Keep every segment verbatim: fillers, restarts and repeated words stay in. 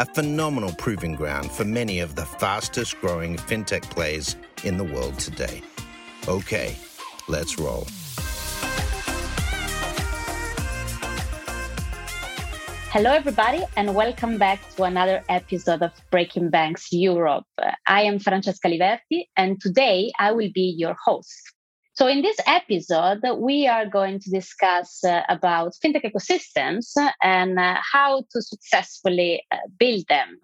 a phenomenal proving ground for many of the fastest-growing fintech players in the world today. Okay, let's roll. Hello, everybody, and welcome back to another episode of Breaking Banks Europe. I am Francesca Liberti, and today I will be your host. So in this episode, we are going to discuss uh, about fintech ecosystems and uh, how to successfully uh, build them.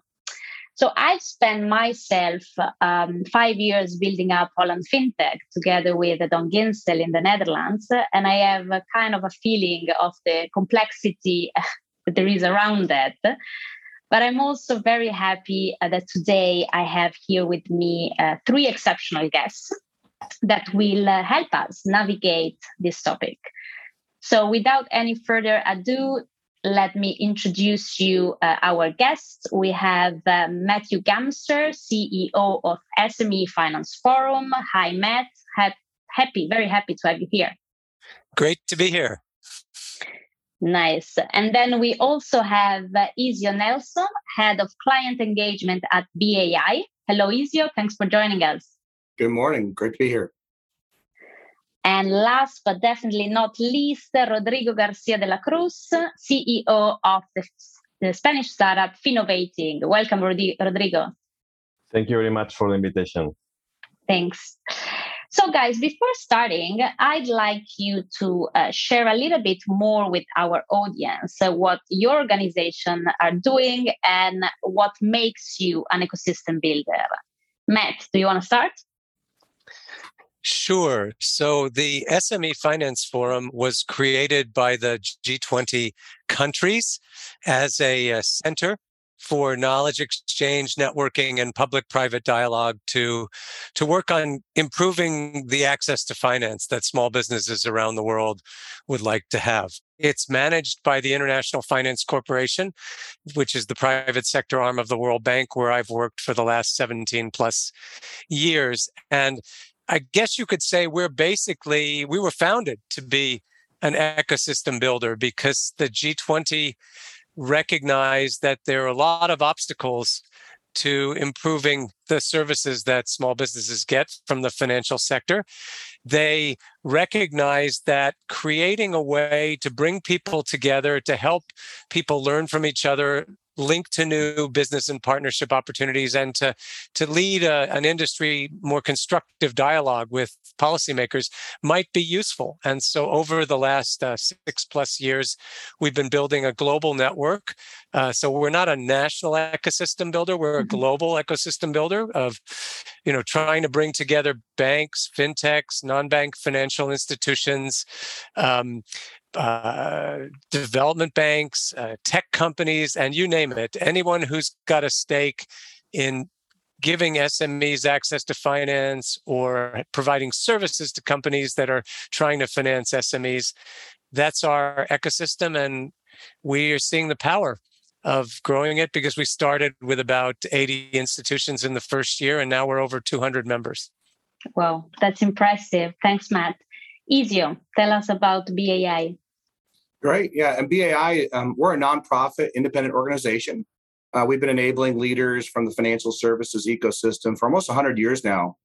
So I've spent myself um, five years building up Holland Fintech together with Don Ginzel in the Netherlands, and I have a kind of a feeling of the complexity that there is around that. But I'm also very happy uh, that today I have here with me uh, three exceptional guests that will uh, help us navigate this topic. So without any further ado, let me introduce you uh, our guests. We have uh, Matthew Gamster, C E O of S M E Finance Forum. Hi, Matt. Ha- happy, very happy to have you here. Great to be here. Nice. And then we also have uh, Ezio Nelson, Head of Client Engagement at B A I. Hello, Ezio. Thanks for joining us. Good morning. Great to be here. And last but definitely not least, Rodrigo Garcia de la Cruz, C E O of the, the Spanish startup Finnovating. Welcome, Rodrigo. Thank you very much for the invitation. Thanks. So guys, before starting, I'd like you to uh, share a little bit more with our audience uh, what your organization are doing and what makes you an ecosystem builder. Matt, do you want to start? Sure. So the S M E Finance Forum was created by the G twenty countries as a center for knowledge exchange, networking, and public-private dialogue to, to work on improving the access to finance that small businesses around the world would like to have. It's managed by the International Finance Corporation, which is the private sector arm of the World Bank, where I've worked for the last seventeen plus years. And I guess you could say we're basically, we were founded to be an ecosystem builder because the G twenty recognize that there are a lot of obstacles to improving the services that small businesses get from the financial sector. They recognize that creating a way to bring people together, to help people learn from each other, link to new business and partnership opportunities, and to, to lead a, an industry more constructive dialogue with policymakers might be useful. And so over the last uh, six plus years, we've been building a global network. Uh, so we're not a national ecosystem builder, we're a global ecosystem builder of, you know, trying to bring together banks, fintechs, non-bank financial institutions, um, Uh, development banks, uh, tech companies, and you name it. Anyone who's got a stake in giving S M Es access to finance or providing services to companies that are trying to finance S M Es, that's our ecosystem. And we are seeing the power of growing it because we started with about eighty institutions in the first year, and now we're over two hundred members. Wow, that's impressive. Thanks, Matt. Ezio, tell us about B A I. Great. Yeah. And B A I, um, we're a nonprofit independent organization. Uh, we've been enabling leaders from the financial services ecosystem for almost one hundred years now.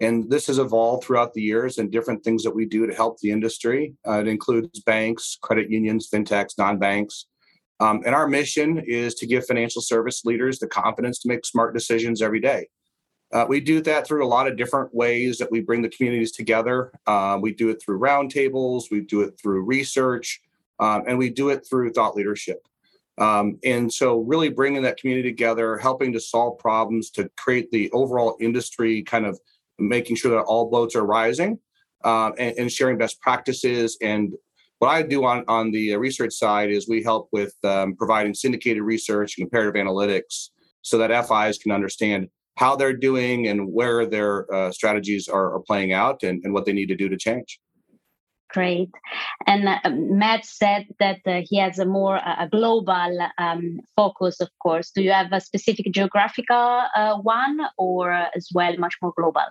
And this has evolved throughout the years and different things that we do to help the industry. Uh, it includes banks, credit unions, fintechs, non-banks. Um, and our mission is to give financial service leaders the confidence to make smart decisions every day. Uh, we do that through a lot of different ways that we bring the communities together. Uh, we do it through roundtables. We do it through research. Um, and we do it through thought leadership. Um, and so really bringing that community together, helping to solve problems, to create the overall industry, kind of making sure that all boats are rising uh, and, and sharing best practices. And what I do on, on the research side is we help with um, providing syndicated research, comparative analytics, so that F Is can understand how they're doing and where their uh, strategies are, are playing out and, and what they need to do to change. Great. And uh, Matt said that uh, he has a more uh, a global um, focus, of course. Do you have a specific geographical uh, one or as well much more global?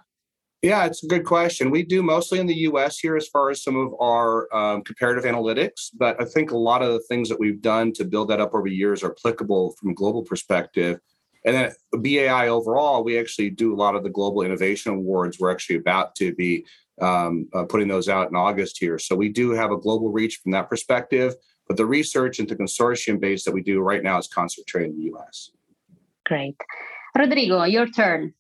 Yeah, it's a good question. We do mostly in the U S here as far as some of our um, comparative analytics, but I think a lot of the things that we've done to build that up over years are applicable from a global perspective. And then B A I overall, we actually do a lot of the global innovation awards. We're actually about to be um, uh, putting those out in August here. So we do have a global reach from that perspective, but the research into consortium base that we do right now is concentrated in the U S. Great. Rodrigo, your turn.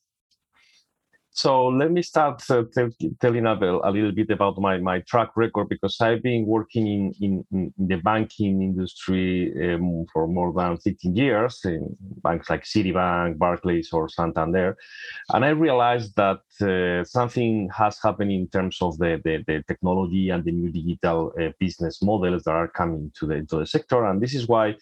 So let me start uh, t- telling a, a little bit about my, my track record, because I've been working in, in, in the banking industry um, for more than fifteen years in banks like Citibank, Barclays or Santander. And I realized that uh, something has happened in terms of the, the, the technology and the new digital uh, business models that are coming to the, to the sector. And this is why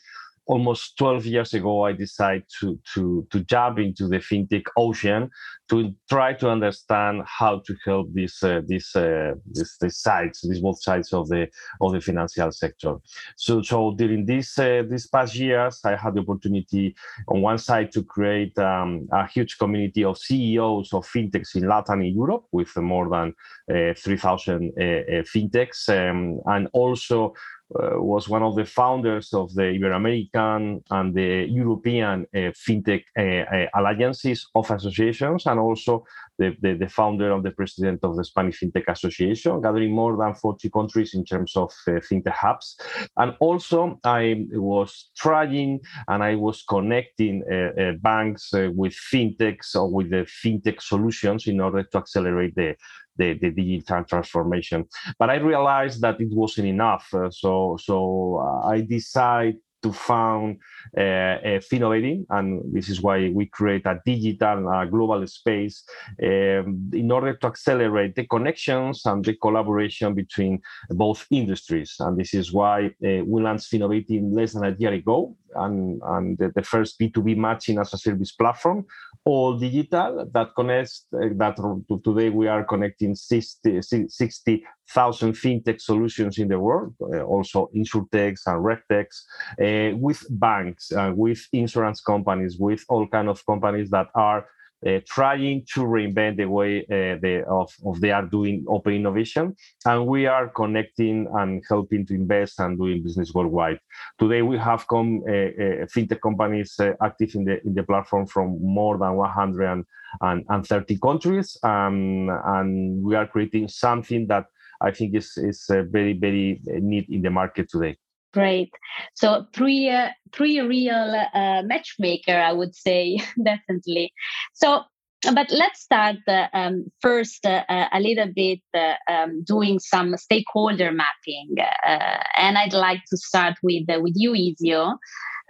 almost twelve years ago, I decided to, to, to jump into the fintech ocean to try to understand how to help these uh, these uh, these sides, these both sides of the of the financial sector. So, so during these uh, these past years, I had the opportunity on one side to create um, a huge community of C E Os of fintechs in Latin and Europe, with more than uh, three thousand uh, uh, fintechs, um, and also. Uh, was one of the founders of the Ibero American and the European uh, fintech uh, uh, alliances of associations, and also the, the, the founder and the president of the Spanish Fintech Association, gathering more than forty countries in terms of uh, fintech hubs. And also I was trying and I was connecting uh, uh, banks uh, with fintechs or with the fintech solutions in order to accelerate the The, the digital transformation. But I realized that it wasn't enough. Uh, so so uh, I decided to found uh, uh, Finnovating, and this is why we create a digital uh, global space um, in order to accelerate the connections and the collaboration between both industries. And this is why uh, we launched Finnovating less than a year ago, and, and the, the first B two B matching as a service platform, all digital, that connects, uh, that to today we are connecting sixty thousand fintech solutions in the world, uh, also insurtechs and regtechs, Uh, with banks, uh, with insurance companies, with all kinds of companies that are uh, trying to reinvent the way uh, they, of, of they are doing open innovation. And we are connecting and helping to invest and doing business worldwide. Today, we have come uh, uh, fintech companies uh, active in the in the platform from more than one hundred thirty countries. Um, and we are creating something that I think is, is uh, very, very neat in the market today. Great. So three, uh, three real uh, matchmaker, I would say, definitely. So, but let's start uh, um, first uh, a little bit uh, um, doing some stakeholder mapping. Uh, and I'd like to start with uh, with you, Ezio.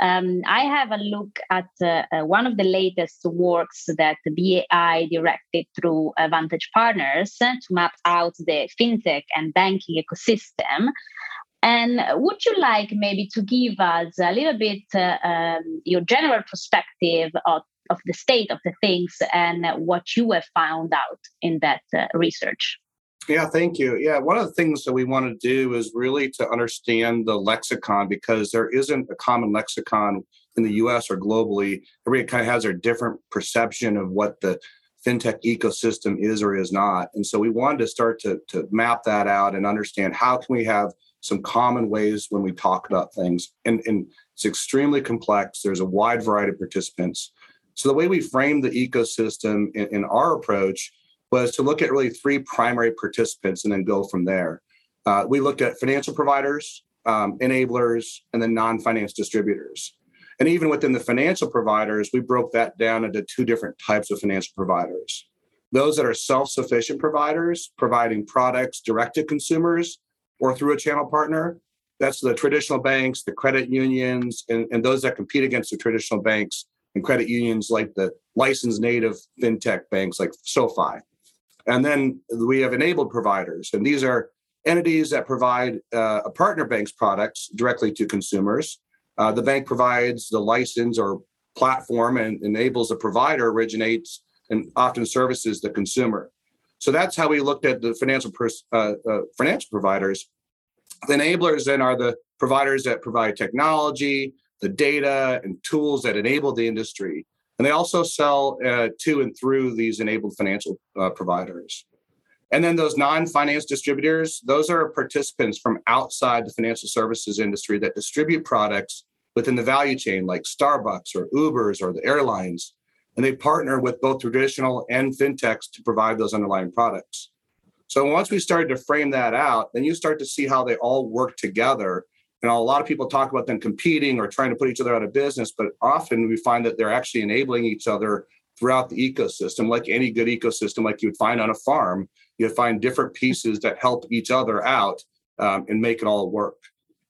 Um, I have a look at uh, uh, one of the latest works that B A I directed through uh, Vantage Partners uh, to map out the fintech and banking ecosystem. And would you like maybe to give us a little bit uh, um, your general perspective of, of the state of the things and what you have found out in that uh, research? Yeah, thank you. Yeah, one of the things that we want to do is really to understand the lexicon, because there isn't a common lexicon in the U S or globally. Everybody kind of has their different perception of what the fintech ecosystem is or is not. And so we wanted to start to, to map that out and understand how can we have some common ways when we talk about things. And, and it's extremely complex. There's a wide variety of participants. So the way we framed the ecosystem in, in our approach was to look at really three primary participants and then go from there. Uh, we looked at financial providers, um, enablers, and then non-finance distributors. And even within the financial providers, we broke that down into two different types of financial providers. Those that are self-sufficient providers, providing products direct to consumers, or through a channel partner. That's the traditional banks, the credit unions, and, and those that compete against the traditional banks and credit unions like the licensed native fintech banks like SoFi. And then we have enabled providers. And these are entities that provide uh, a partner bank's products directly to consumers. Uh, the bank provides the license or platform and enables a provider originates and often services the consumer. So that's how we looked at the financial pers- uh, uh, financial providers. The enablers then are the providers that provide technology, the data and tools that enable the industry. And they also sell uh, to and through these enabled financial uh, providers. And then those non-finance distributors, those are participants from outside the financial services industry that distribute products within the value chain like Starbucks or Ubers or the airlines. And they partner with both traditional and fintechs to provide those underlying products. So once we started to frame that out, then you start to see how they all work together. And a lot of people talk about them competing or trying to put each other out of business, but often we find that they're actually enabling each other throughout the ecosystem, like any good ecosystem, like you would find on a farm. You'd find different pieces that help each other out um, and make it all work.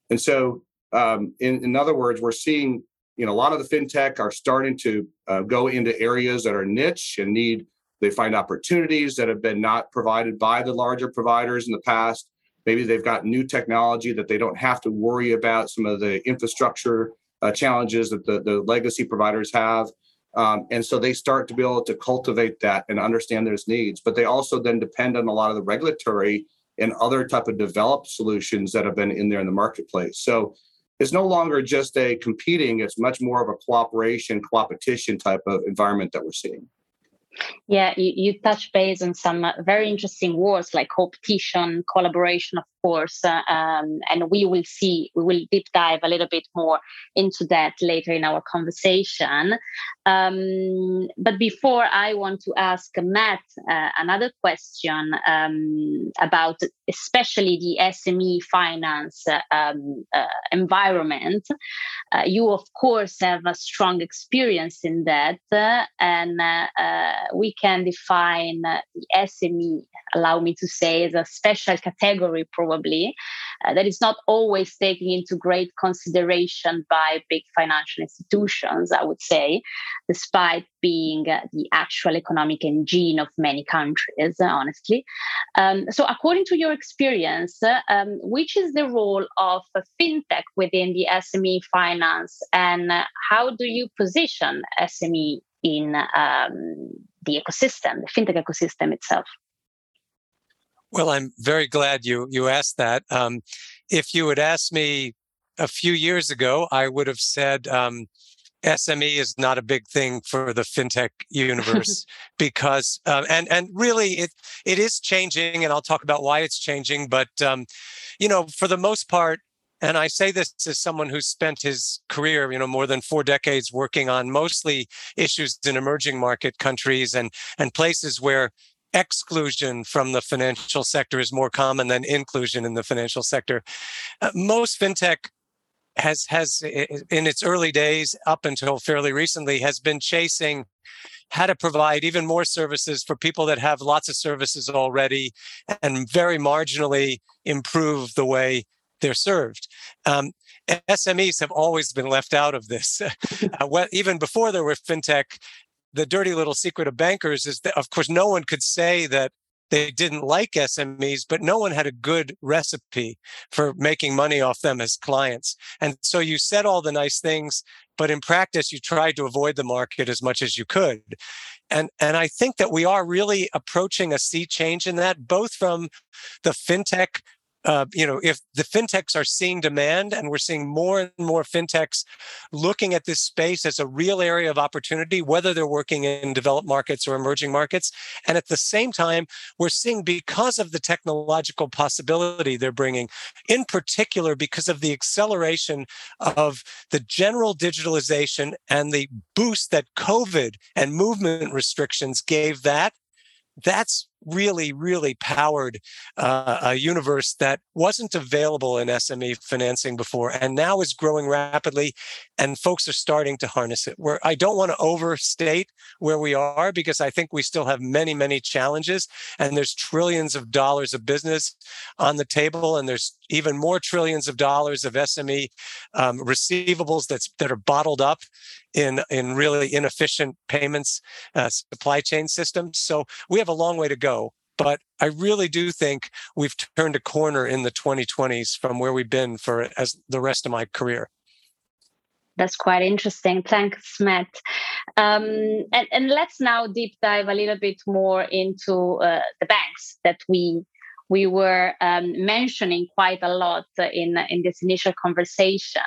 And so, um, in, in other words, we're seeing you know a lot of the fintech are starting to uh, go into areas that are niche and need. They find opportunities that have been not provided by the larger providers in the past. Maybe they've got new technology that they don't have to worry about some of the infrastructure uh, challenges that the, the legacy providers have. Um, and so they start to be able to cultivate that and understand those needs. But they also then depend on a lot of the regulatory and other type of developed solutions that have been in there in the marketplace. So it's no longer just a competing. It's much more of a cooperation, coopetition type of environment that we're seeing. Yeah, you, you touch base on some very interesting words like competition, collaboration, of course, uh, um, and we will see, we will deep dive a little bit more into that later in our conversation. Um, but before, I want to ask Matt uh, another question um, about especially the S M E finance uh, um, uh, environment. Uh, you, of course, have a strong experience in that, uh, and uh, uh, we can define uh, the S M E, allow me to say, as a special category, probably, uh, that is not always taken into great consideration by big financial institutions, I would say, despite being uh, the actual economic engine of many countries, uh, honestly. Um, so according to your experience, uh, um, which is the role of uh, fintech within the S M E finance, and uh, how do you position S M E in um, the ecosystem, the fintech ecosystem itself? Well, I'm very glad you you asked that. Um, if you had asked me a few years ago, I would have said um, S M E is not a big thing for the fintech universe because um, and and really it it is changing, and I'll talk about why it's changing. But um, you know, for the most part. And I say this as someone who spent his career, you know, more than four decades working on mostly issues in emerging market countries and, and places where exclusion from the financial sector is more common than inclusion in the financial sector. Uh, most fintech has, has in its early days, up until fairly recently, has been chasing how to provide even more services for people that have lots of services already and very marginally improve the way they're served. Um, S M Es have always been left out of this. uh, well, even before there were fintech, the dirty little secret of bankers is that, of course, no one could say that they didn't like S M Es, but no one had a good recipe for making money off them as clients. And so you said all the nice things, but in practice, you tried to avoid the market as much as you could. And and I think that we are really approaching a sea change in that, both from the fintech Uh, you know, if the fintechs are seeing demand, and we're seeing more and more fintechs looking at this space as a real area of opportunity, whether they're working in developed markets or emerging markets. And at the same time, we're seeing, because of the technological possibility they're bringing, in particular because of the acceleration of the general digitalization and the boost that COVID and movement restrictions gave that, that's really, really powered uh, a universe that wasn't available in S M E financing before, and now is growing rapidly, and folks are starting to harness it. Where I don't want to overstate where we are, because I think we still have many, many challenges, and there's trillions of dollars of business on the table, and there's even more trillions of dollars of S M E um, receivables that's that are bottled up in, in really inefficient payments uh, supply chain systems. So we have a long way to go. Go, but I really do think we've turned a corner in the twenty twenties from where we've been for as the rest of my career. that's quite interesting. Thanks, Matt. Um, and, and let's now deep dive a little bit more into uh, the banks that we we were um, mentioning quite a lot in, in this initial conversation.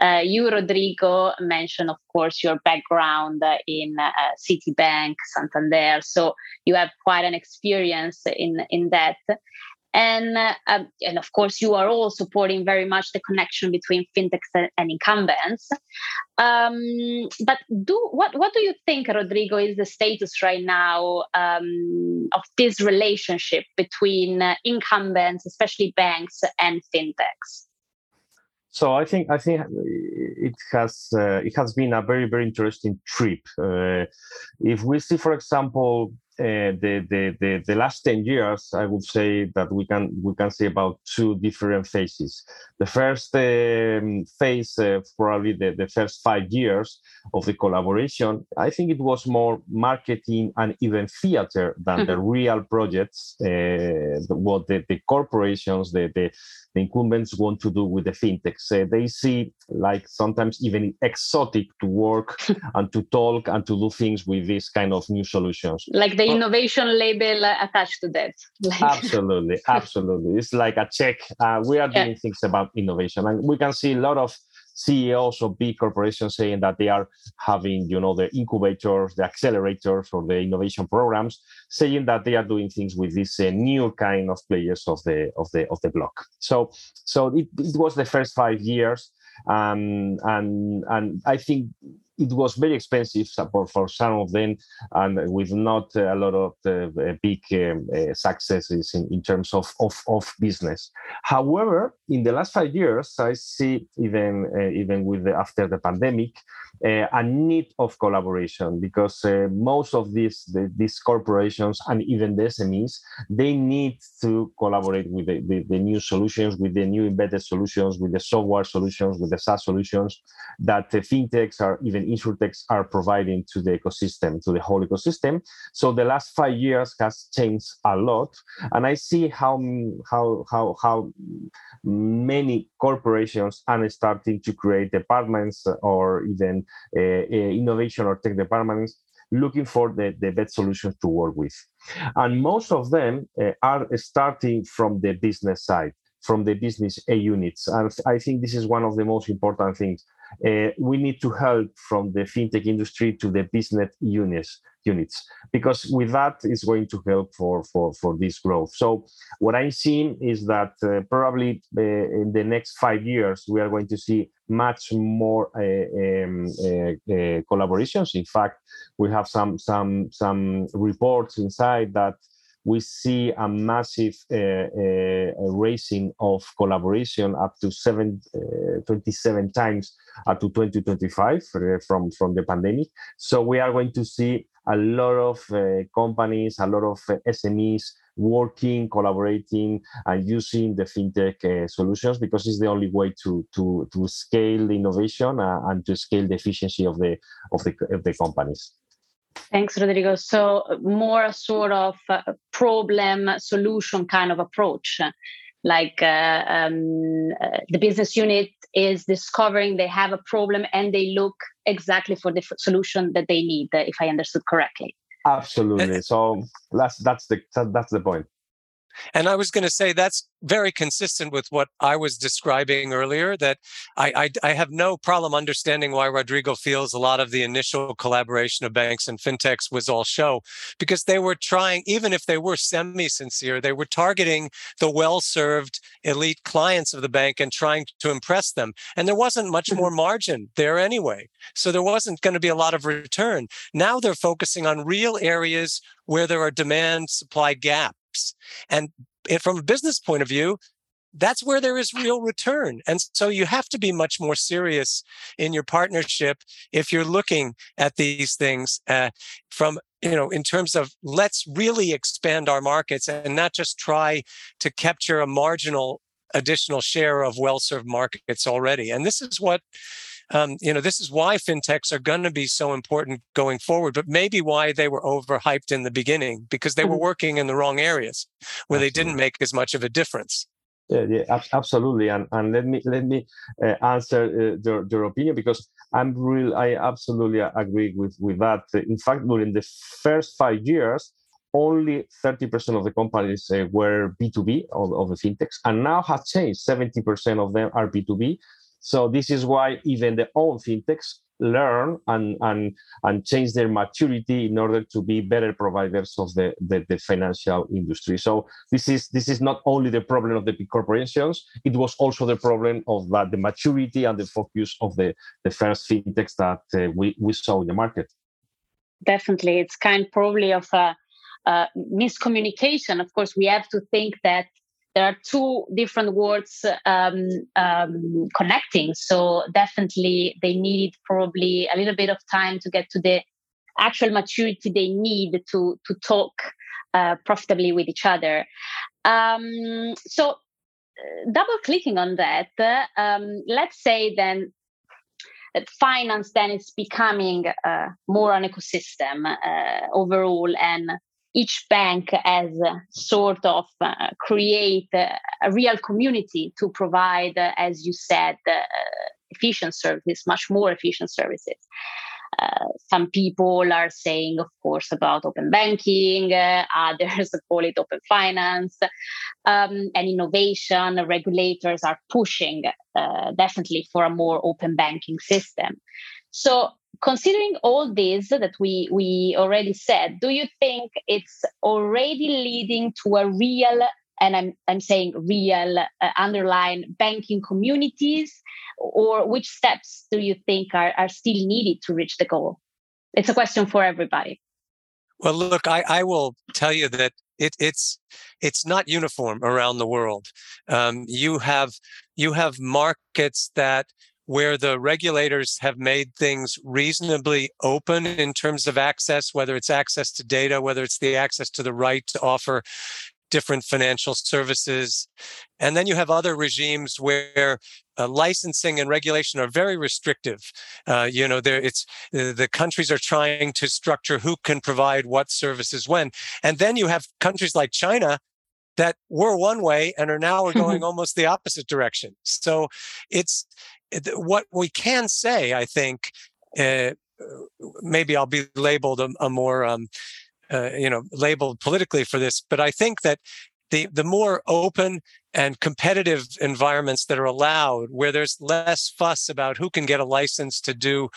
Uh, you, Rodrigo, mentioned, of course, your background in uh, Citibank, Santander. So you have quite an experience in, in that. And, uh, and of course, you are all supporting very much the connection between fintechs and incumbents. Um, but do what, what do you think, Rodrigo, is the status right now um, of this relationship between uh, incumbents, especially banks, and fintechs? So I think I think it has uh, it has been a very, very interesting trip. Uh, if we see, for example, uh, the, the the the last ten years, I would say that we can we can see about two different phases. The first um, phase, uh, probably the, the first five years of the collaboration, I think it was more marketing and even theater than mm-hmm. the real projects. Uh, what the, the corporations, the the The incumbents want to do with the fintechs. Uh, they see, like, sometimes even exotic to work and to talk and to do things with these kind of new solutions. Like the but, innovation label uh, attached to that. Like. Absolutely, absolutely. It's like a check. Uh, we are yeah. doing things about innovation. And we can see a lot of C E Os of big corporations saying that they are having, you know, the incubators, the accelerators, or the innovation programs, saying that they are doing things with this uh, new kind of players of the of the of the block. So, so it, it was the first five years, um, and and I think it was very expensive support for some of them, and with not a lot of uh, big um, uh, successes in, in terms of, of, of business. However, in the last five years, I see even uh, even with the, after the pandemic, uh, a need of collaboration, because uh, most of these the, these corporations and even the S M Es, they need to collaborate with the, the, the new solutions, with the new embedded solutions, with the software solutions, with the SaaS solutions that the fintechs are even insurtechs are providing to the ecosystem, to the whole ecosystem. So the last five years has changed a lot, and I see how how how how many corporations are starting to create departments or even uh, innovation or tech departments, looking for the, the best solutions to work with, and most of them uh, are starting from the business side, from the business units, and I think this is one of the most important things. Uh, we need to help from the fintech industry to the business units, units, because with that is going to help for, for, for this growth. So what I'm seeing is that uh, probably uh, in the next five years, we are going to see much more uh, um, uh, uh, collaborations. In fact, we have some, some, some reports inside that we see a massive uh, uh, raising of collaboration up to seven, uh, twenty-seven times up to twenty twenty-five uh, from, from the pandemic. So we are going to see a lot of uh, companies, a lot of uh, S M Es working, collaborating, and using the fintech uh, solutions, because it's the only way to to, to scale the innovation uh, and to scale the efficiency of the of the, of the companies. Thanks, Rodrigo. So more sort of problem solution kind of approach, like uh, um, uh, the business unit is discovering they have a problem and they look exactly for the f- solution that they need, uh, if I understood correctly. Absolutely. So that's that's the that's the point. And I was going to say that's very consistent with what I was describing earlier, that I, I, I have no problem understanding why Rodrigo feels a lot of the initial collaboration of banks and fintechs was all show, because they were trying, even if they were semi-sincere, they were targeting the well-served elite clients of the bank and trying to impress them. And there wasn't much more margin there anyway. So there wasn't going to be a lot of return. Now they're focusing on real areas where there are demand-supply gaps. And from a business point of view, that's where there is real return. And so you have to be much more serious in your partnership if you're looking at these things uh, from, you know, in terms of let's really expand our markets and not just try to capture a marginal additional share of well-served markets already. And this is what, um, you know, this is why fintechs are going to be so important going forward, but maybe why they were overhyped in the beginning, because they were working in the wrong areas where they didn't make as much of a difference. Yeah, yeah, absolutely, and and let me let me uh, answer uh, their, their opinion, because I'm real. I absolutely agree with with that. In fact, during the first five years, only thirty percent of the companies uh, were B two B of, of the fintechs, and now have changed. seventy percent of them are B two B. So this is why even the old fintechs learn and and and change their maturity in order to be better providers of the, the, the financial industry. So this is this is not only the problem of the big corporations; it was also the problem of that the maturity and the focus of the, the first fintechs that uh, we we saw in the market. Definitely, it's kind probably of a, a miscommunication. Of course, we have to think that there are two different words um, um, connecting. So definitely they needed probably a little bit of time to get to the actual maturity they need to, to talk uh, profitably with each other. Um, so uh, double clicking on that, uh, um, let's say then that finance then is becoming uh, more an ecosystem uh, overall, and each bank has uh, sort of uh, create uh, a real community to provide, uh, as you said, uh, efficient services, much more efficient services. Uh, some people are saying, of course, about open banking, uh, others call it open finance, um, and innovation. Regulators are pushing uh, definitely for a more open banking system. So considering all this that we, we already said, do you think it's already leading to a real, and I'm, I'm saying real, uh, underlying banking communities? Or which steps do you think are, are still needed to reach the goal? It's a question for everybody. Well, look, I, I will tell you that it, it's it's not uniform around the world. Um, you have you have markets that where the regulators have made things reasonably open in terms of access, whether it's access to data, whether it's the access to the right to offer different financial services. And then you have other regimes where uh, licensing and regulation are very restrictive. Uh, you know, there it's uh, the countries are trying to structure who can provide what services when. And then you have countries like China that were one way and are now are going almost the opposite direction. So it's what we can say, I think, uh, maybe I'll be labeled a, a more, um, uh, you know, labeled politically for this, but I think that the the more open and competitive environments that are allowed, where there's less fuss about who can get a license to do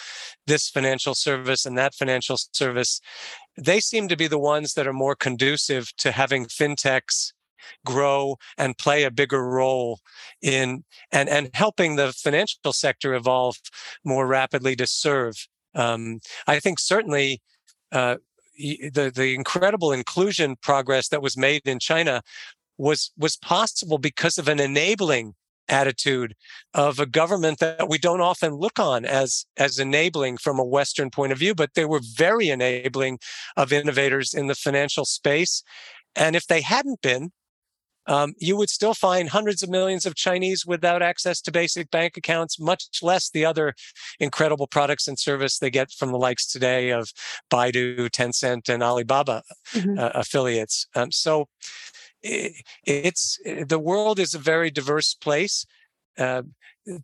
this financial service and that financial service, they seem to be the ones that are more conducive to having fintechs grow and play a bigger role in and, and helping the financial sector evolve more rapidly to serve. Um, I think certainly uh, the, the incredible inclusion progress that was made in China was, was possible because of an enabling attitude of a government that we don't often look on as, as enabling from a Western point of view, but they were very enabling of innovators in the financial space. And if they hadn't been, Um, you would still find hundreds of millions of Chinese without access to basic bank accounts, much less the other incredible products and service they get from the likes today of Baidu, Tencent, and Alibaba mm-hmm. uh, affiliates. Um, so it, it's the world is a very diverse place. Uh,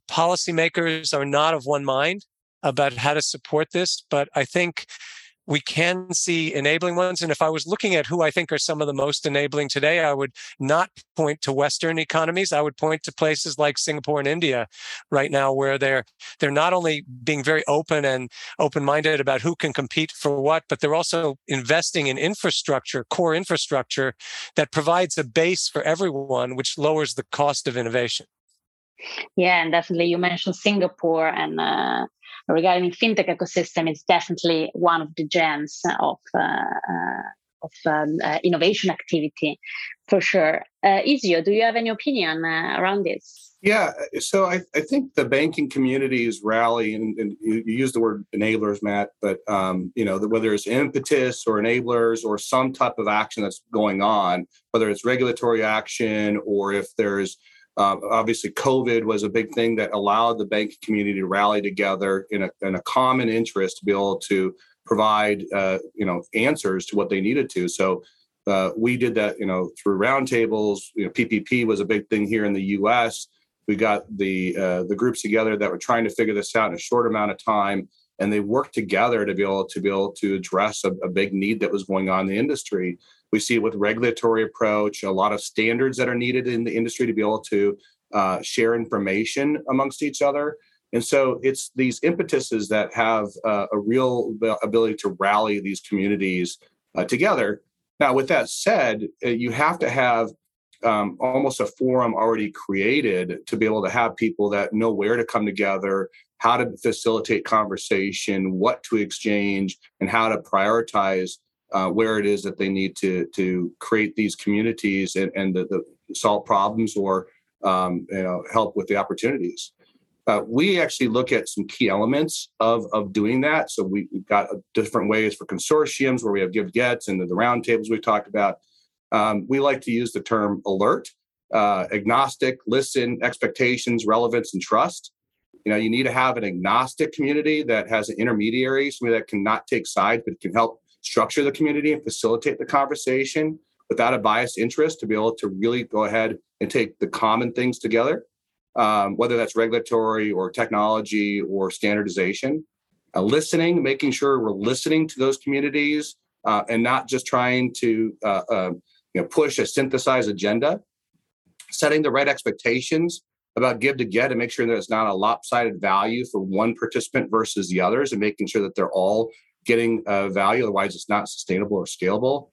policymakers are not of one mind about how to support this, but I think we can see enabling ones. And if I was looking at who I think are some of the most enabling today, I would not point to Western economies. I would point to places like Singapore and India right now, where they're they're not only being very open and open-minded about who can compete for what, but they're also investing in infrastructure, core infrastructure that provides a base for everyone, which lowers the cost of innovation. Yeah, and definitely you mentioned Singapore and uh... regarding fintech ecosystem, it's definitely one of the gems of uh, uh, of um, uh, innovation activity, for sure. Uh, Ezio, do you have any opinion uh, around this? Yeah, so I, I think the banking communities rally, and, and you use the word enablers, Matt, but um, you know, whether it's impetus or enablers or some type of action that's going on, whether it's regulatory action or if there's Uh, obviously, COVID was a big thing that allowed the banking community to rally together in a, in a common interest to be able to provide, uh, you know, answers to what they needed to. So Uh, we did that, you know, through roundtables. You know, P P P was a big thing here in the U S. We got the uh, the groups together that were trying to figure this out in a short amount of time, and they worked together to be able to be able to address a, a big need that was going on in the industry. We see it with regulatory approach, a lot of standards that are needed in the industry to be able to uh, share information amongst each other. And so it's these impetuses that have uh, a real ability to rally these communities uh, together. Now, with that said, you have to have um, almost a forum already created to be able to have people that know where to come together, how to facilitate conversation, what to exchange, and how to prioritize uh, where it is that they need to, to create these communities and, and the, the solve problems or um, you know, help with the opportunities. Uh, we actually look at some key elements of, of doing that. So we, we've got different ways for consortiums where we have give-gets and the, the roundtables we've talked about. Um, we like to use the term alert, uh, agnostic, listen, expectations, relevance, and trust. You know, you need to have an agnostic community that has an intermediary, somebody that cannot take sides, but can help structure the community and facilitate the conversation without a biased interest to be able to really go ahead and take the common things together. Um, whether that's regulatory or technology or standardization. Uh, listening, making sure we're listening to those communities uh, and not just trying to uh, uh, you know, push a synthesized agenda. Setting the right expectations about give to get and make sure that it's not a lopsided value for one participant versus the others and making sure that they're all getting uh, value, otherwise it's not sustainable or scalable.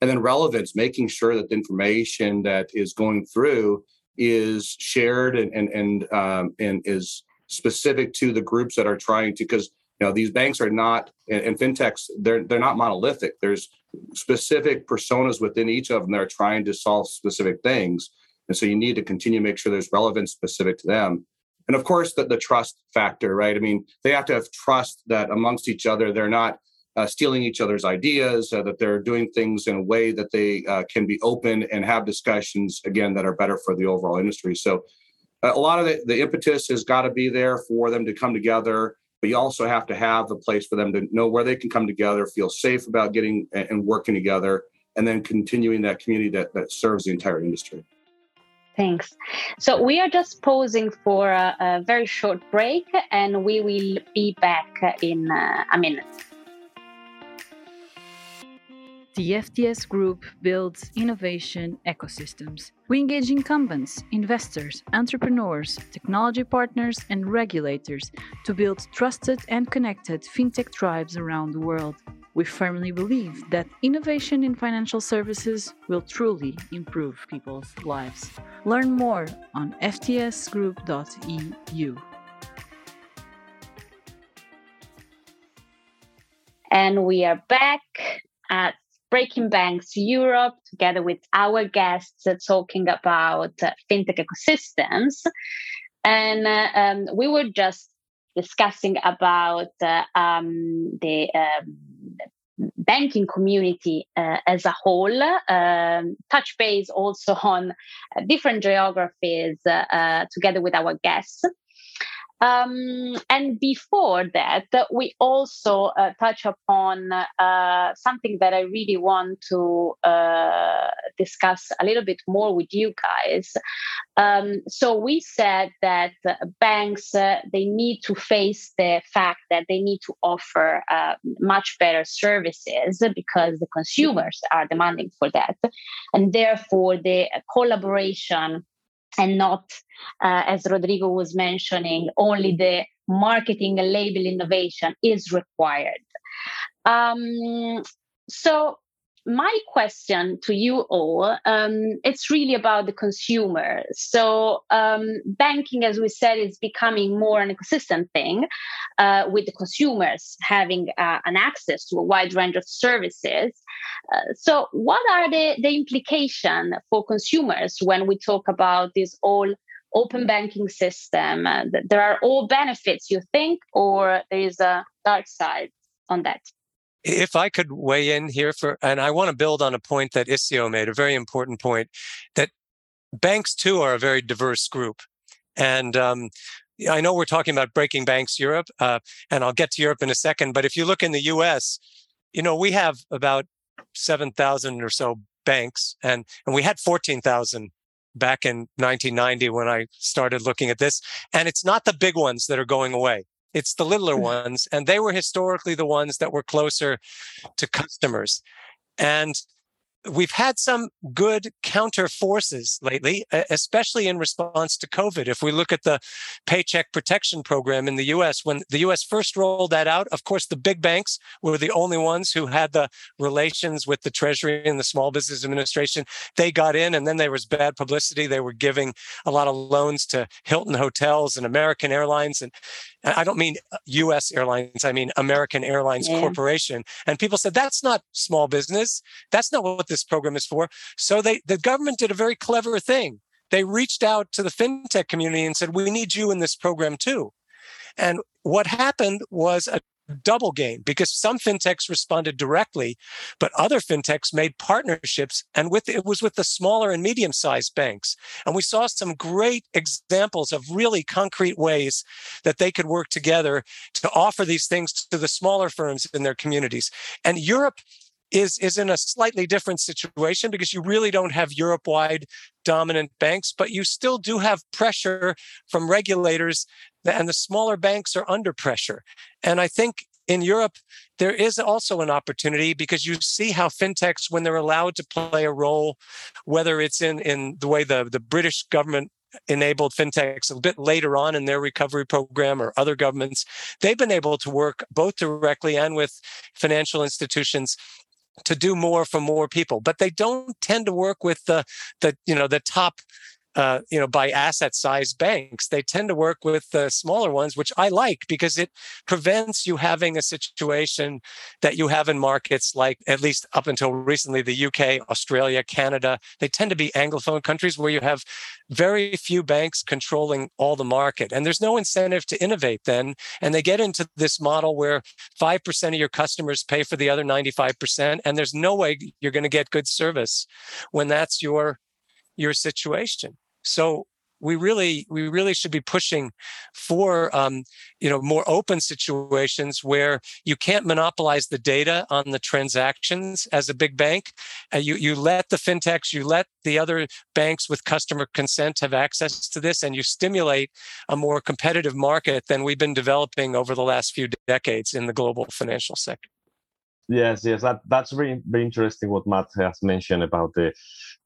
And then relevance, making sure that the information that is going through is shared and and and um, and is specific to the groups that are trying to, because you know these banks are not and, and fintechs they're they're not monolithic. There's specific personas within each of them that are trying to solve specific things, and so you need to continue to make sure there's relevance specific to them. And of course, the the trust factor, right? I mean, they have to have trust that amongst each other they're not uh, stealing each other's ideas, uh, that they're doing things in a way that they uh, can be open and have discussions, again, that are better for the overall industry. So uh, a lot of the, the impetus has got to be there for them to come together, but you also have to have a place for them to know where they can come together, feel safe about getting and working together, and then continuing that community that, that serves the entire industry. Thanks. So we are just pausing for a, a very short break, and we will be back in uh, a minute. The F T S Group builds innovation ecosystems. We engage incumbents, investors, entrepreneurs, technology partners, and regulators to build trusted and connected fintech tribes around the world. We firmly believe that innovation in financial services will truly improve people's lives. Learn more on f t s group dot e u. And we are back at Breaking Banks Europe, together with our guests, uh, talking about uh, fintech ecosystems. And uh, um, we were just discussing about uh, um, the um, banking community uh, as a whole, uh, touch base also on uh, different geographies uh, uh, together with our guests. Um, and before that, we also uh, touch upon uh, something that I really want to uh, discuss a little bit more with you guys. Um, so we said that banks, uh, they need to face the fact that they need to offer uh, much better services because the consumers are demanding for that. And therefore, the collaboration and not, uh, as Rodrigo was mentioning, only the marketing and label innovation is required. Um, so my question to you all, um, it's really about the consumer. So um, banking, as we said, is becoming more an ecosystem thing, uh, with the consumers having uh, an access to a wide range of services. Uh, so what are the, the implications for consumers when we talk about this whole open banking system? Uh, there are all benefits, you think, or there is a dark side on that? If I could weigh in here for, and I want to build on a point that Ezio made, a very important point, that banks too are a very diverse group. And um, I know we're talking about Breaking Banks Europe, uh, and I'll get to Europe in a second, but if you look in the U S, you know, we have about seven thousand or so banks. And, and we had fourteen thousand back in nineteen ninety when I started looking at this. And it's not the big ones that are going away. It's the littler ones. And they were historically the ones that were closer to customers. And we've had some good counter forces lately, especially in response to COVID. If we look at the Paycheck Protection Program in the U S, when the U S first rolled that out, of course, the big banks were the only ones who had the relations with the Treasury and the Small Business Administration. They got in, and then there was bad publicity. They were giving a lot of loans to Hilton Hotels and American Airlines. And I don't mean U S airlines, I mean American Airlines yeah. Corporation. And people said, that's not small business. That's not what this This program is for. So they, the government did a very clever thing. They reached out to the fintech community and said, we need you in this program too. And what happened was a double game, because some fintechs responded directly, but other fintechs made partnerships, and with it was with the smaller and medium-sized banks. And we saw some great examples of really concrete ways that they could work together to offer these things to the smaller firms in their communities. And Europe is is in a slightly different situation, because you really don't have Europe-wide dominant banks, but you still do have pressure from regulators, and the smaller banks are under pressure. And I think in Europe, there is also an opportunity, because you see how fintechs, when they're allowed to play a role, whether it's in, in the way the, the British government enabled fintechs a bit later on in their recovery program, or other governments, they've been able to work both directly and with financial institutions to do more for more people, but they don't tend to work with the, the you know, the top, uh, you know, by asset size banks. They tend to work with the smaller ones, which I like, because it prevents you having a situation that you have in markets like, at least up until recently, the U K, Australia, Canada. They tend to be Anglophone countries where you have very few banks controlling all the market. And there's no incentive to innovate then. And they get into this model where five percent of your customers pay for the other ninety-five percent. And there's no way you're going to get good service when that's your, your situation. So we really, we really should be pushing for, um, you know, more open situations where you can't monopolize the data on the transactions as a big bank. Uh, you you let the fintechs, you let the other banks with customer consent have access to this, and you stimulate a more competitive market than we've been developing over the last few decades in the global financial sector. Yes, yes, that, that's very, very interesting what Matt has mentioned about the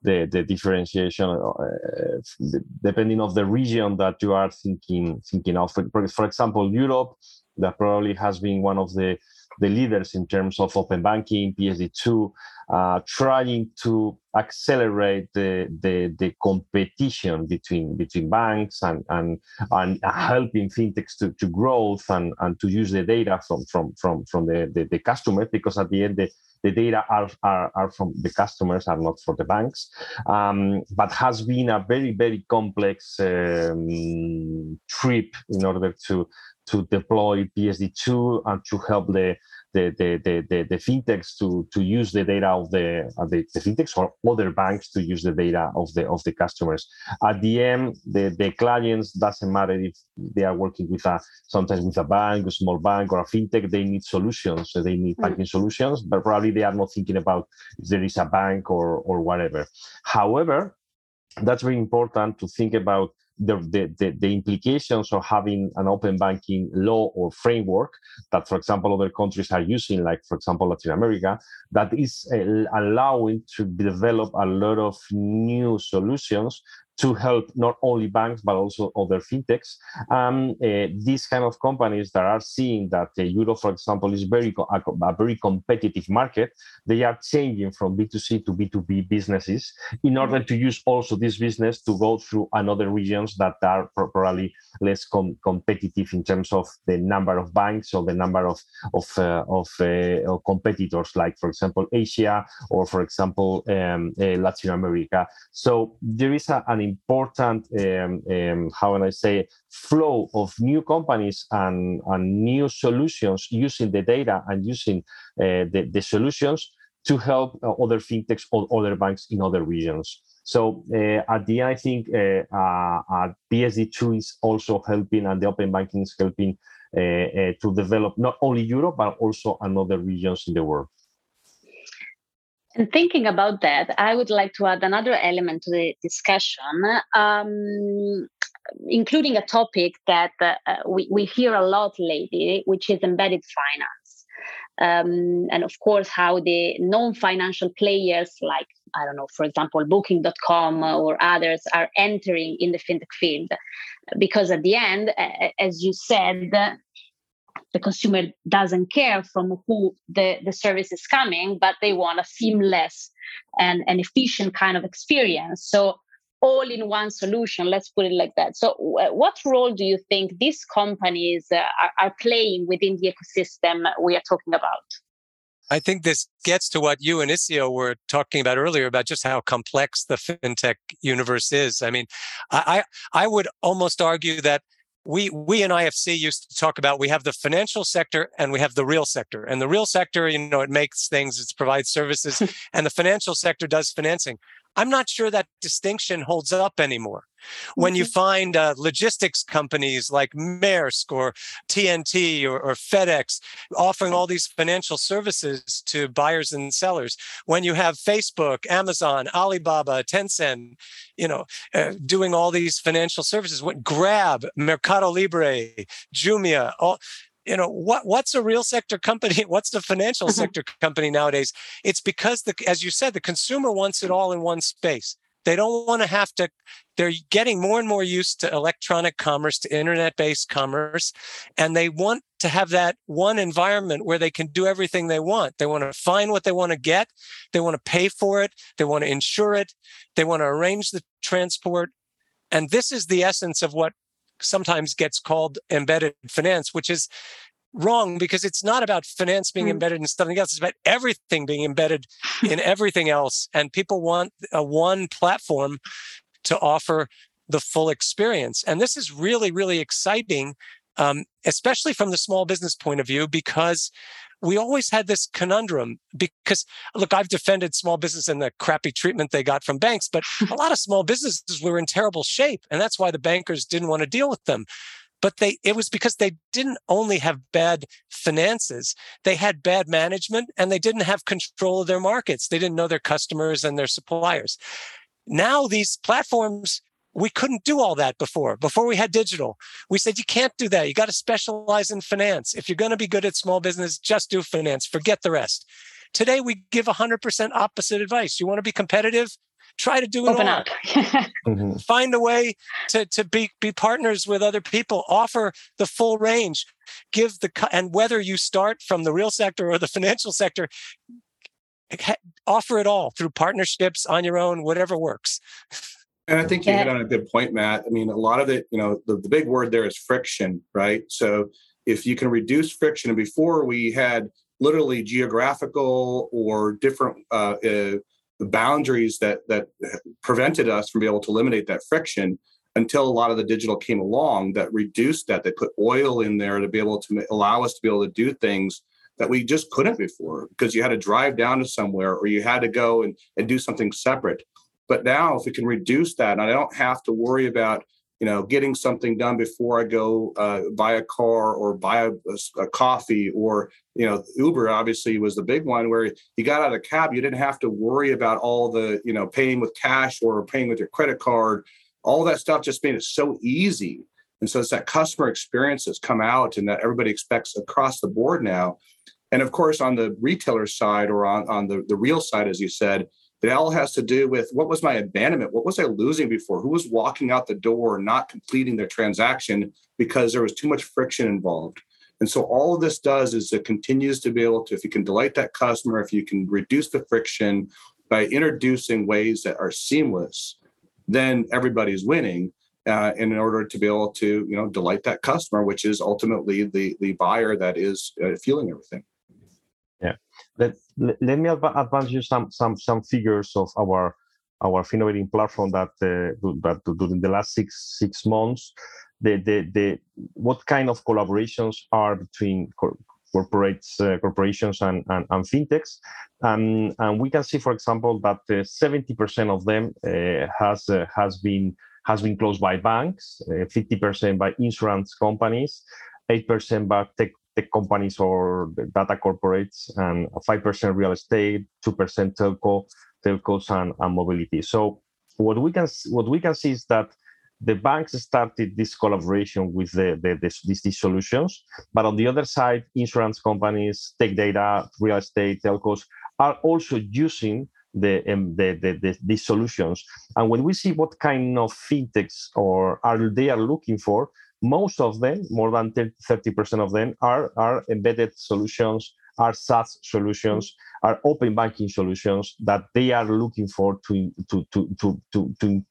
the, the differentiation uh, depending on the region that you are thinking thinking of. For, for example, Europe, that probably has been one of the, the leaders in terms of open banking, P S D two, uh, trying to accelerate the, the the competition between between banks and and, and helping fintechs to, to growth and, and to use the data from from from, from the, the, the customers, because at the end the The data are, are are from the customers, are not for the banks, um, but has been a very, very complex um, trip in order to to deploy P S D two and to help the the the the, the, the fintechs to, to use the data of the, uh, the the fintechs or other banks to use the data of the of the customers. At the end, the, the clients, doesn't matter if they are working with a sometimes with a bank, a small bank, or a fintech. They need solutions. So they need banking mm-hmm. solutions, but probably they are not thinking about if there is a bank or or whatever. However, that's very important to think about The, the the implications of having an open banking law or framework that, for example, other countries are using, like, for example, Latin America, that is uh, allowing to develop a lot of new solutions to help not only banks, but also other fintechs. Um, uh, these kind of companies that are seeing that the euro, for example, is very co- a very competitive market, they are changing from B two C to B two B businesses in order to use also this business to go through another regions that are probably less com- competitive in terms of the number of banks or the number of of uh, of uh, competitors, like, for example, Asia or, for example, um, uh, Latin America. So there is a, an important, um, um, how can I say, flow of new companies and, and new solutions using the data and using uh, the, the solutions to help uh, other fintechs or other banks in other regions. So uh, at the end, I think uh, uh, P S D two is also helping, and the open banking is helping uh, uh, to develop not only Europe, but also another regions in the world. And thinking about that, I would like to add another element to the discussion, um, including a topic that uh, we, we hear a lot lately, which is embedded finance. Um, and of course, how the non-financial players like, I don't know, for example, Booking dot com or others are entering in the fintech field. Because at the end, as you said, the consumer doesn't care from who the, the service is coming, but they want a seamless and an efficient kind of experience. So all in one solution, let's put it like that. So what role do you think these companies are, are playing within the ecosystem we are talking about? I think this gets to what you and Ezio were talking about earlier about just how complex the fintech universe is. I mean, I I, I would almost argue that We we in I F C used to talk about, we have the financial sector and we have the real sector. And the real sector, you know, it makes things, it provides services, and the financial sector does financing. I'm not sure that distinction holds up anymore. When you find uh, logistics companies like Maersk or T N T or, or FedEx offering all these financial services to buyers and sellers, when you have Facebook, Amazon, Alibaba, Tencent, you know, uh, doing all these financial services, when Grab, Mercado Libre, Jumia, all, you know, what what's a real sector company? What's the financial sector company nowadays? It's because, the, as you said, the consumer wants it all in one space. They don't want to have to, they're getting more and more used to electronic commerce, to internet-based commerce, and they want to have that one environment where they can do everything they want. They want to find what they want to get. They want to pay for it. They want to insure it. They want to arrange the transport. And this is the essence of what sometimes gets called embedded finance, which is wrong because it's not about finance being embedded in something else. It's about everything being embedded in everything else. And people want a one platform to offer the full experience. And this is really, really exciting, um, especially from the small business point of view, because we always had this conundrum. Because, look, I've defended small business and the crappy treatment they got from banks, but a lot of small businesses were in terrible shape. And that's why the bankers didn't want to deal with them. But they it was because they didn't only have bad finances, they had bad management, and they didn't have control of their markets. They didn't know their customers and their suppliers. Now these platforms, we couldn't do all that before. Before we had digital, we said, you can't do that. You got to specialize in finance. If you're going to be good at small business, just do finance. Forget the rest. Today, we give one hundred percent opposite advice. You want to be competitive? Try to do it. Open all. Up. mm-hmm. Find a way to, to be, be partners with other people. Offer the full range. Give the and whether you start from the real sector or the financial sector, offer it all through partnerships on your own, whatever works. And I think you hit on a good point, Matt. I mean, a lot of it, you know, the, the big word there is friction, right? So if you can reduce friction, and before we had literally geographical or different uh, uh the boundaries that that prevented us from being able to eliminate that friction until a lot of the digital came along that reduced that. They put oil in there to be able to allow us to be able to do things that we just couldn't before because you had to drive down to somewhere or you had to go and, and do something separate. But now if we can reduce that, and I don't have to worry about, you know, getting something done before I go uh, buy a car or buy a, a, a coffee or, you know, Uber obviously was the big one where you got out of the cab. You didn't have to worry about all the, you know, paying with cash or paying with your credit card. All that stuff just made it so easy. And so it's that customer experience that's come out and that everybody expects across the board now. And of course, on the retailer side or on, on the, the real side, as you said, it all has to do with what was my abandonment? What was I losing before? Who was walking out the door, not completing their transaction because there was too much friction involved? And so all of this does is it continues to be able to, if you can delight that customer, if you can reduce the friction by introducing ways that are seamless, then everybody's winning uh, in order to be able to, you know, delight that customer, which is ultimately the, the buyer that is uh, fueling everything. Yeah. Let, let me advance you some some some figures of our our Finnovating platform that uh, that during the last six six months, the the the what kind of collaborations are between cor- corporates uh, corporations and, and and fintechs, um, and we can see, for example, that seventy percent of them uh, has uh, has been has been closed by banks, fifty percent by insurance companies, eight percent by tech. tech companies or the data corporates, and five percent real estate, two percent telco, telcos and, and mobility. So what we can what we can see is that the banks started this collaboration with the, the, the, these, these solutions, but on the other side, insurance companies, tech data, real estate, telcos are also using the, um, the, the, the these solutions. And when we see what kind of fintechs or are they are looking for, most of them, more than thirty percent of them, are, are embedded solutions, are SaaS solutions, are open banking solutions that they are looking for to to to to to, to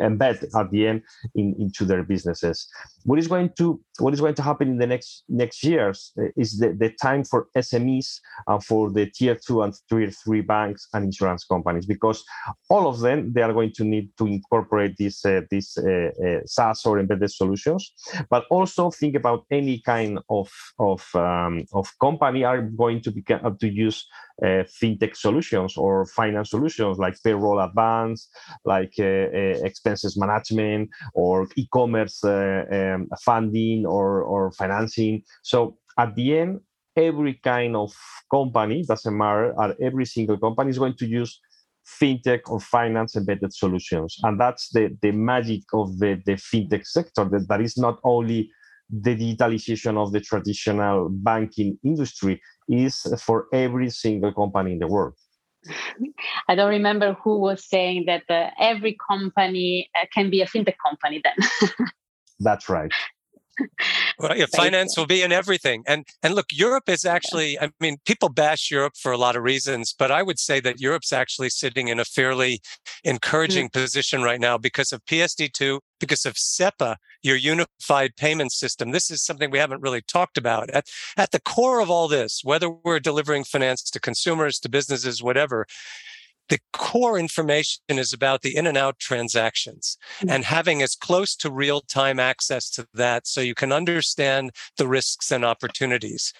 embed at the end in, into their businesses. What is going to what is going to happen in the next next years is the, the time for S M Es and for the tier two and tier three banks and insurance companies, because all of them they are going to need to incorporate these uh, these uh, uh, SaaS or embedded solutions, but also think about any kind of of um, of company are going to become uh, to use uh, fintech solutions or finance solutions like payroll advance, like uh, uh, expenses management or e-commerce uh, um, funding or, or financing. So at the end, every kind of company, doesn't matter, every single company is going to use fintech or finance embedded solutions. And that's the, the magic of the, the fintech sector, that, that is not only the digitalization of the traditional banking industry, is for every single company in the world. I don't remember who was saying that uh, every company uh, can be a fintech company then. That's right. Well, yeah, finance will be in everything. And and look, Europe is actually, I mean, people bash Europe for a lot of reasons, but I would say that Europe's actually sitting in a fairly encouraging mm-hmm. position right now because of P S D two, because of SEPA, your unified payment system. This is something we haven't really talked about. At, at the core of all this, whether we're delivering finance to consumers, to businesses, whatever, the core information is about the in and out transactions and having as close to real time access to that so you can understand the risks and opportunities.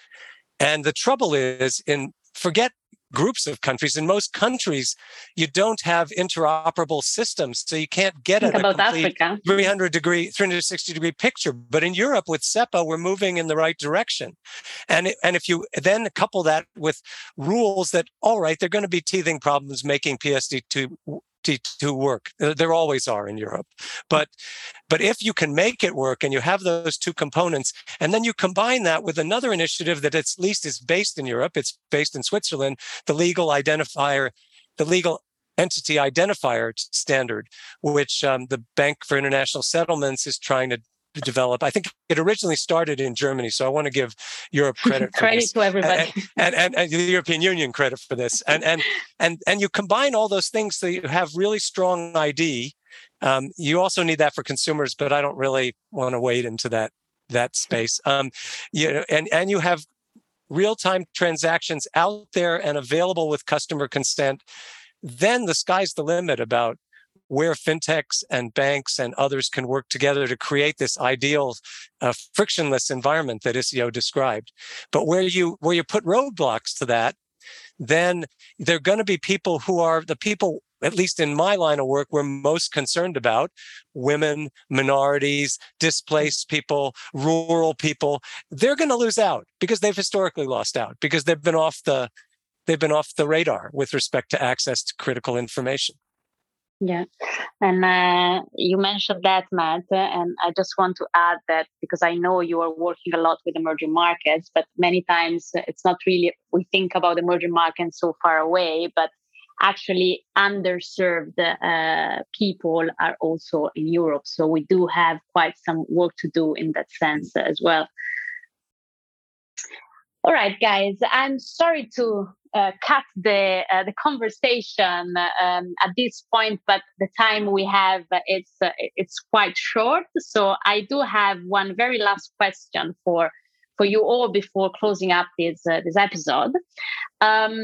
And the trouble is, in forget groups of countries, in most countries, you don't have interoperable systems. So you can't get a complete three hundred degree, three hundred sixty degree picture. But in Europe with SEPA, we're moving in the right direction. And, and if you then couple that with rules that, all right, they're going to be teething problems making P S D two work. There always are in Europe. But but if you can make it work and you have those two components, and then you combine that with another initiative that at least is based in Europe, it's based in Switzerland, the legal identifier, the legal entity identifier standard, which um, the Bank for International Settlements is trying to develop. I think it originally started in Germany, so I want to give Europe credit for credit this. to everybody, and, and, and, and the European Union credit for this. And and and and you combine all those things, so you have really strong I D. Um, you also need that for consumers, but I don't really want to wade into that that space. Um, you know, and and you have real-time transactions out there and available with customer consent. Then the sky's the limit about where fintechs and banks and others can work together to create this ideal uh, frictionless environment that Ezio described. But where you where you put roadblocks to that, then there are going to be people who are the people, at least in my line of work, we're most concerned about: women, minorities, displaced people, rural people. They're going to lose out because they've historically lost out because they've been off the they've been off the radar with respect to access to critical information. Yeah. And uh, you mentioned that, Matt, and I just want to add that because I know you are working a lot with emerging markets, but many times it's not really, we think about emerging markets so far away, but actually underserved uh, people are also in Europe. So we do have quite some work to do in that sense as well. All right, guys, I'm sorry to uh, cut the uh, the conversation um, at this point, but the time we have, it's, uh, it's quite short. So I do have one very last question for, for you all before closing up this, uh, this episode. Um,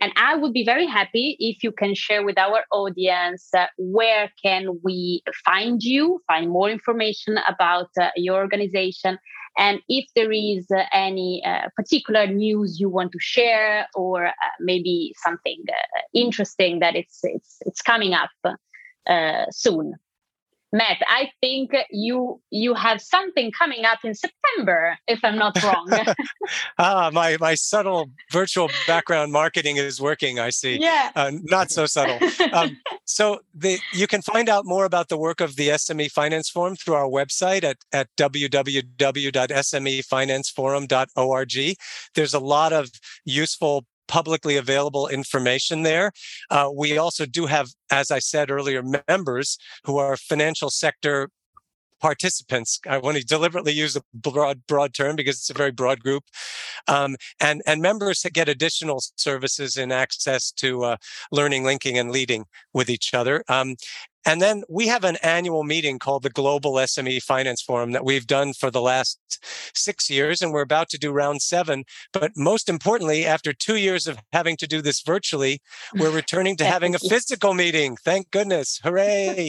and I would be very happy if you can share with our audience uh, where can we find you, find more information about uh, your organization. And if there is uh, any uh, particular news you want to share, or uh, maybe something uh, interesting that it's it's it's coming up uh, soon. Matt, I think you you have something coming up in September, if I'm not wrong. ah, my, my subtle virtual background marketing is working, I see. Yeah. Uh, not so subtle. Um, so the, you can find out more about the work of the S M E Finance Forum through our website at, at w w w dot s m e finance forum dot org. There's a lot of useful publicly available information there. Uh, we also do have, as I said earlier, members who are financial sector participants. I want to deliberately use a broad, broad term because it's a very broad group. Um, and, and members get additional services and access to uh, learning, linking, and leading with each other. Um, And then we have an annual meeting called the Global S M E Finance Forum that we've done for the last six years, and we're about to do round seven. But most importantly, after two years of having to do this virtually, we're returning to having a physical meeting. Thank goodness. Hooray.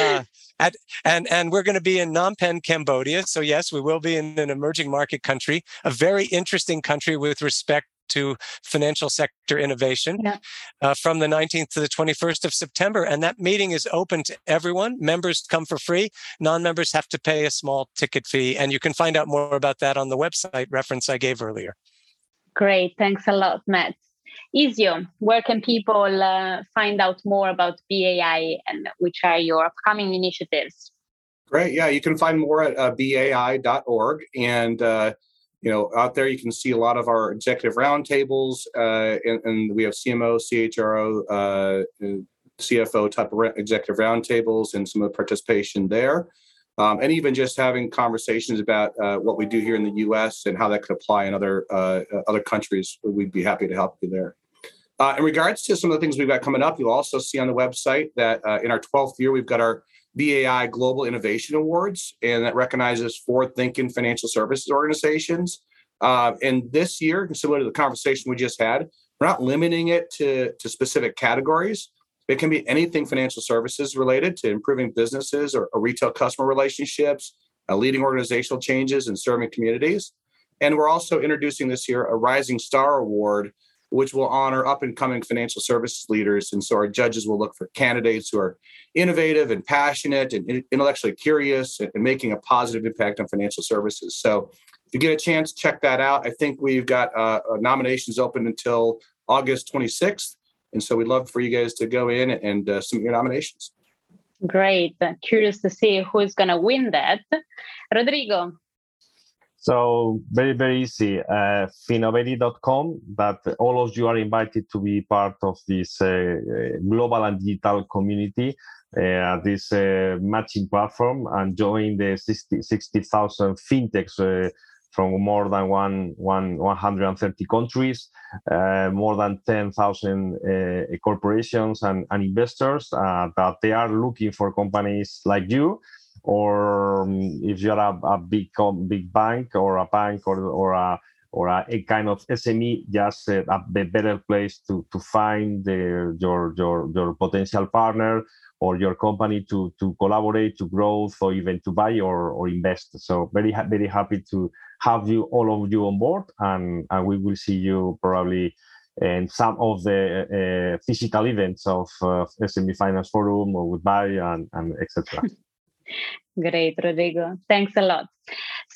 Uh, at, and, and we're going to be in Phnom Penh, Cambodia. So yes, we will be in an emerging market country, a very interesting country with respect to financial sector innovation, yeah. uh, from the nineteenth to the twenty-first of September. And that meeting is open to everyone. Members come for free. Non-members have to pay a small ticket fee. And you can find out more about that on the website reference I gave earlier. Great. Thanks a lot, Matt. Ezio, where can people uh, find out more about B A I and which are your upcoming initiatives? Great. Yeah, you can find more at uh, B A I dot org. And uh, You know, out there, you can see a lot of our executive roundtables, uh, and, and we have C M O, C H R O, uh, C F O type of re- executive roundtables and some of the participation there. Um, and even just having conversations about uh, what we do here in the U S and how that could apply in other uh, other countries. We'd be happy to help you there. Uh, in regards to some of the things we've got coming up, you'll also see on the website that uh, in our twelfth year, we've got our B A I Global Innovation Awards, and that recognizes forward-thinking financial services organizations. Uh, and this year, similar to the conversation we just had, we're not limiting it to, to specific categories. It can be anything financial services related to improving businesses or, or retail customer relationships, uh, leading organizational changes, and serving communities. And we're also introducing this year a Rising Star Award, which will honor up-and-coming financial services leaders. And so our judges will look for candidates who are innovative and passionate and intellectually curious and making a positive impact on financial services. So if you get a chance, check that out. I think we've got uh, nominations open until August twenty-sixth. And so we'd love for you guys to go in and uh, submit your nominations. Great. Curious to see who is going to win that. Rodrigo. So very, very easy, uh, finnovating dot com, that all of you are invited to be part of this uh, global and digital community, uh, this uh, matching platform, and join the sixty thousand fintechs uh, from more than one, one, one hundred thirty countries, uh, more than ten thousand uh, corporations and, and investors uh, that they are looking for companies like you. Or um, if you're a, a big big bank or a bank or or a or a, a kind of S M E, just a, a better place to to find the, your your your potential partner or your company to to collaborate, to growth, or even to buy or or invest. So very ha- very happy to have you all of you on board, and, and we will see you probably in some of the uh, physical events of uh, S M E Finance Forum or with Buy and and et cetera. Great, Rodrigo. Thanks a lot.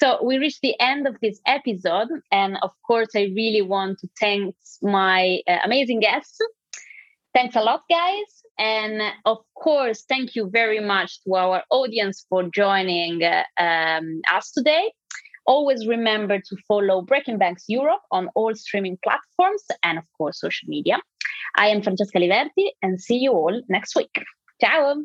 So we reached the end of this episode. And of course, I really want to thank my uh, amazing guests. Thanks a lot, guys. And of course, thank you very much to our audience for joining uh, um, us today. Always remember to follow Breaking Banks Europe on all streaming platforms and, of course, social media. I am Francesca Liberti, and see you all next week. Ciao.